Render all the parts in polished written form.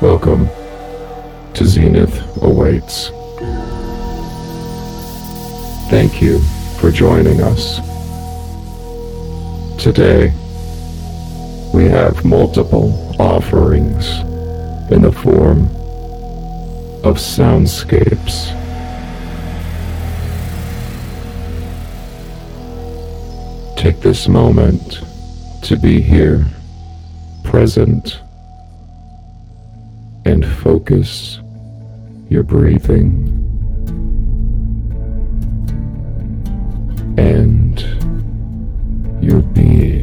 Welcome to Zenith Awaits. Thank you for joining us. Today, we have multiple offerings in the form of soundscapes. Take this moment to be here, present, and focus your breathing and your being.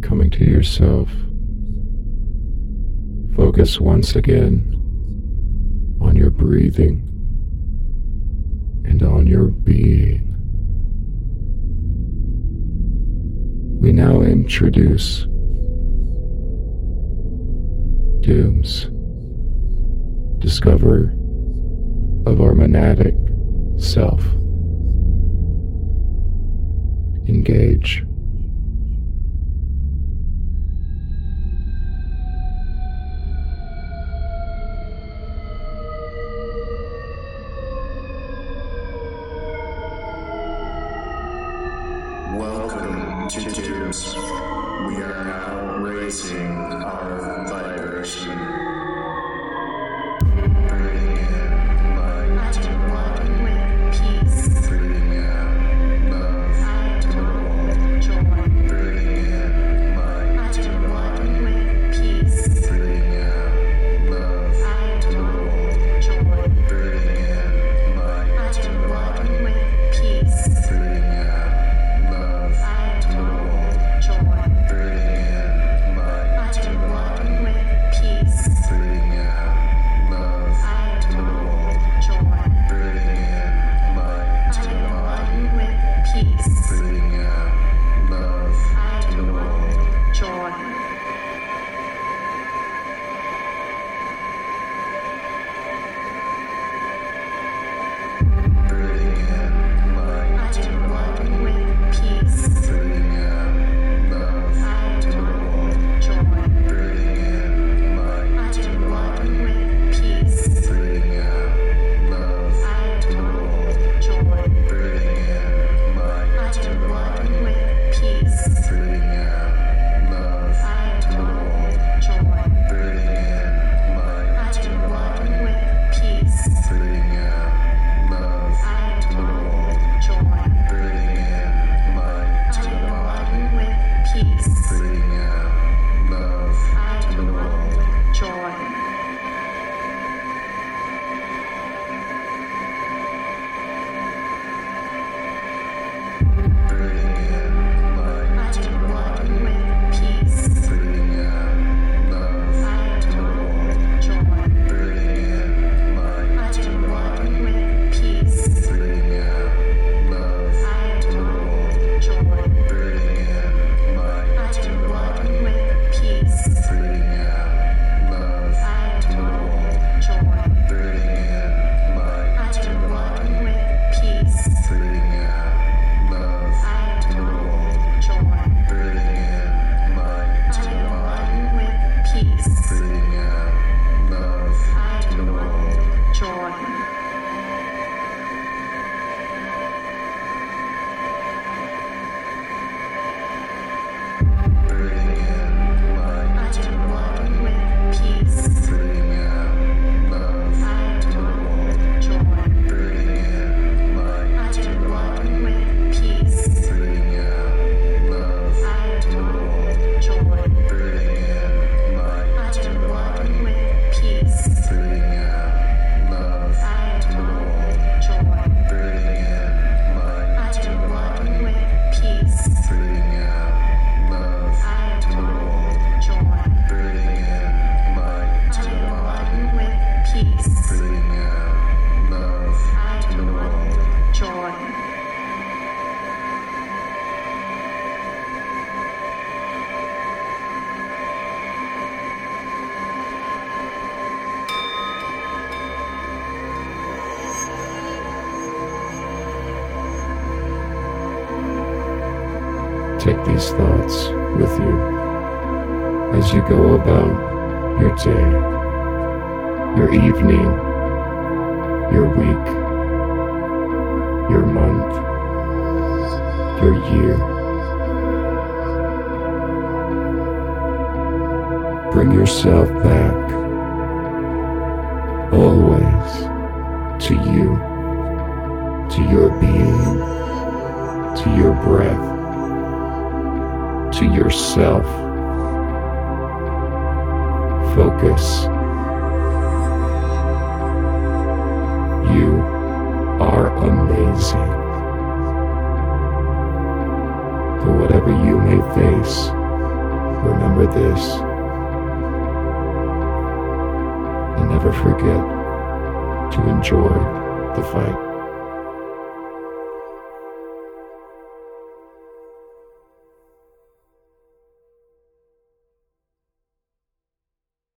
Coming to yourself, focus once again on your breathing and on your being. We now introduce DOOMs. Discover of our monadic self. Engage. Welcome to DOOMs. We are now raising our vibration. Take these thoughts with you as you go about your day, your evening, your week, your month, your year. Bring yourself back always to you, to your being, to your breath, to yourself. Focus. You are amazing. So whatever you may face, remember this, and never forget to enjoy the fight.